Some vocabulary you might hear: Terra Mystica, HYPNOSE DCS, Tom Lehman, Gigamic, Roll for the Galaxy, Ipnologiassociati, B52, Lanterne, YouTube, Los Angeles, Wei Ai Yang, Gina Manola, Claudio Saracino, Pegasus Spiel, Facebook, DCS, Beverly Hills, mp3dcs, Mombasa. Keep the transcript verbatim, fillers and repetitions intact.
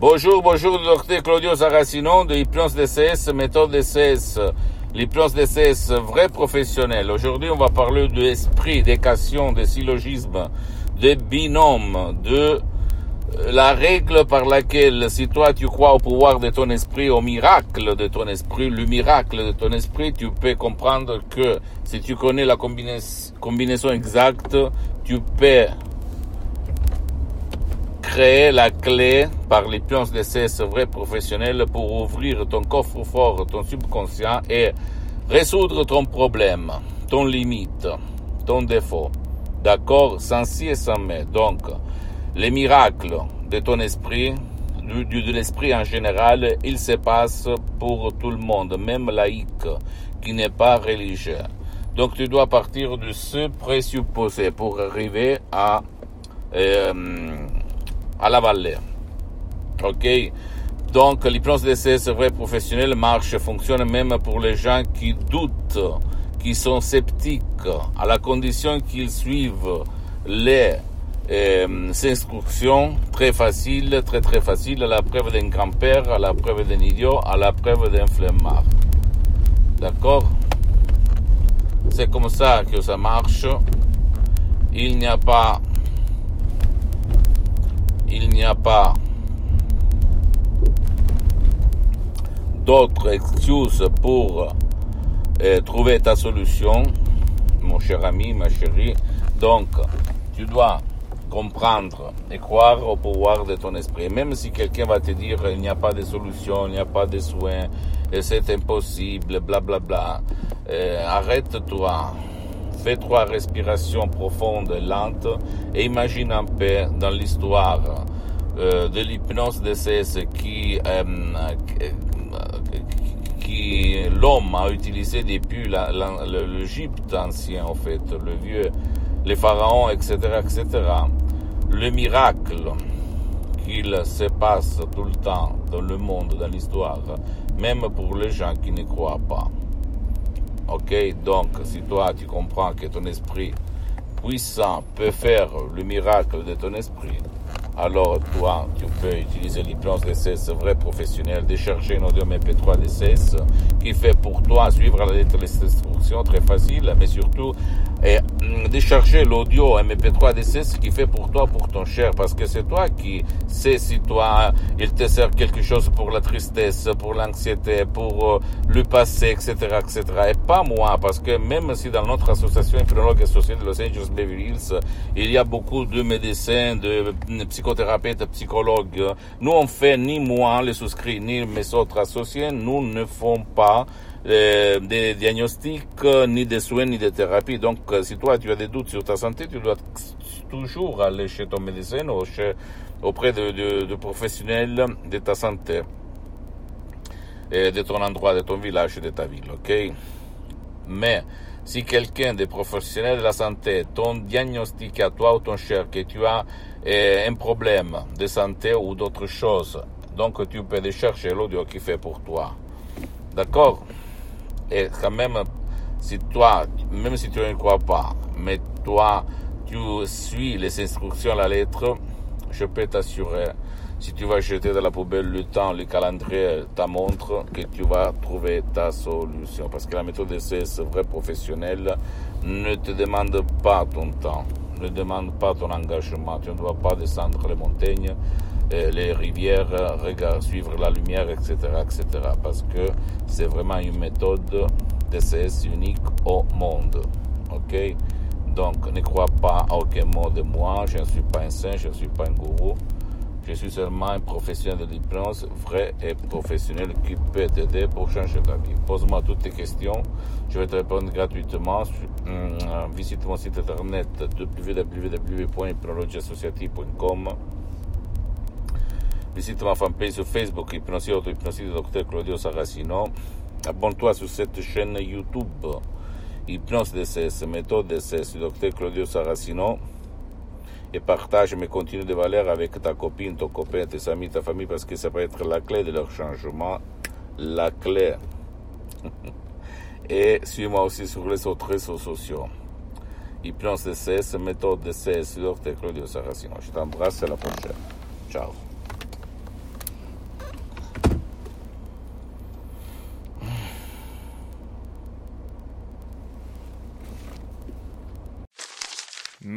Bonjour, bonjour, docteur Claudio Saracino de Hypnose D C S, méthode D C S, l'hypnose D C S, vrai professionnel. Aujourd'hui, on va parler de esprit, d'équation, de syllogisme, de binôme, de la règle par laquelle, si toi tu crois au pouvoir de ton esprit, au miracle de ton esprit, le miracle de ton esprit, tu peux comprendre que si tu connais la combina- combinaison exacte, tu peux créer la clé par l'hypnose D C S vrai professionnel pour ouvrir ton coffre-fort, ton subconscient et résoudre ton problème, ton limite, ton défaut. D'accord? Sans si et sans mais. Donc, les miracles de ton esprit, du, du, de l'esprit en général, ils se passent pour tout le monde, même laïque, qui n'est pas religieux. Donc, tu dois partir de ce présupposé pour arriver à... Euh, à la vallée. Ok? Donc, l'hypnose D C S vrai professionnel marche, fonctionne même pour les gens qui doutent, qui sont sceptiques, à la condition qu'ils suivent les euh, instructions très faciles, très très faciles, à la preuve d'un grand-père, à la preuve d'un idiot, à la preuve d'un flemmard. D'accord? C'est comme ça que ça marche. Il n'y a pas Il n'y a pas d'autre excuse pour euh, trouver ta solution, mon cher ami, ma chérie. Donc, tu dois comprendre et croire au pouvoir de ton esprit. Même si quelqu'un va te dire il n'y a pas de solution, il n'y a pas de soin, et c'est impossible, blablabla, bla, bla. Euh, arrête-toi. Fais trois respirations profondes et lentes et imagine un peu dans l'histoire euh, de l'hypnose D C S qui, euh, qui, qui l'homme a utilisé depuis la, la, l'Égypte ancienne, en fait, le vieux, les pharaons, et cetera, et cetera. Le miracle qu'il se passe tout le temps dans le monde, dans l'histoire, même pour les gens qui ne croient pas. Ok, donc si toi tu comprends que ton esprit puissant peut faire le miracle de ton esprit, alors toi tu peux utiliser l'hypnose D C S vrai professionnel, décharger un audio M P trois D C S qui fait pour toi suivre la lettre des instructions très facile, mais surtout et, décharger l'audio M P trois D C S qui fait pour toi, pour ton cher, parce que c'est toi qui sais si toi il te sert quelque chose pour la tristesse, pour l'anxiété, pour le passé, et cetera, et cetera. Et pas moi, parce que même si dans notre association Ipnologiassociati de Los Angeles Beverly Hills, il y a beaucoup de médecins, de psychothérapeutes, psychologues, nous on fait ni moi les souscrits, ni mes autres associés, nous ne faisons pas Euh, des diagnostics, euh, ni des soins, ni des thérapies. Donc, euh, si toi, tu as des doutes sur ta santé, tu dois t- toujours aller chez ton médecin ou chez, auprès de, de, de professionnels de ta santé, et de ton endroit, de ton village, de ta ville, ok? Mais, si quelqu'un des professionnels de la santé t'ont diagnostiqué à toi ou ton cher que tu as euh, un problème de santé ou d'autres choses, donc tu peux aller chercher l'audio qui fait pour toi. D'accord? Et quand même, si toi, même si tu ne crois pas, mais toi, tu suis les instructions à la lettre, je peux t'assurer, si tu vas jeter dans la poubelle le temps, le calendrier, ta montre, que tu vas trouver ta solution. Parce que la méthode D C S vrai professionnel ne te demande pas ton temps, ne demande pas ton engagement. Tu ne dois pas descendre les montagnes, les rivières, regarder, suivre la lumière, et cetera, et cetera. Parce que c'est vraiment une méthode D C S unique au monde. Ok? Donc, ne crois pas à aucun mot de moi. Je ne suis pas un saint, je ne suis pas un gourou. Je suis seulement un professionnel de l'hypnose, vrai et professionnel, qui peut t'aider pour changer ta vie. Pose-moi toutes tes questions. Je vais te répondre gratuitement. Visite mon site internet double-u double-u double-u point ipnologiassociati point com. Visita ma fanpage su Facebook, ipnosi auto, ipnosi di Dottor Claudio Saracino. Abbontua su sette chaîne YouTube, HYPNOSE D C S, méthode D C S di Dottor Claudio Saracino. Et partage mes contenus de valeur avec ta copine, ton copain, tes amis, ta famille, parce que ça peut être la clé de leur changement. La clé. Et suis-moi aussi sur les autres réseaux sociaux. HYPNOSE D C S, méthode D C S di Dottor Claudio Saracino. Je t'embrasse, à la prochaine. Ciao.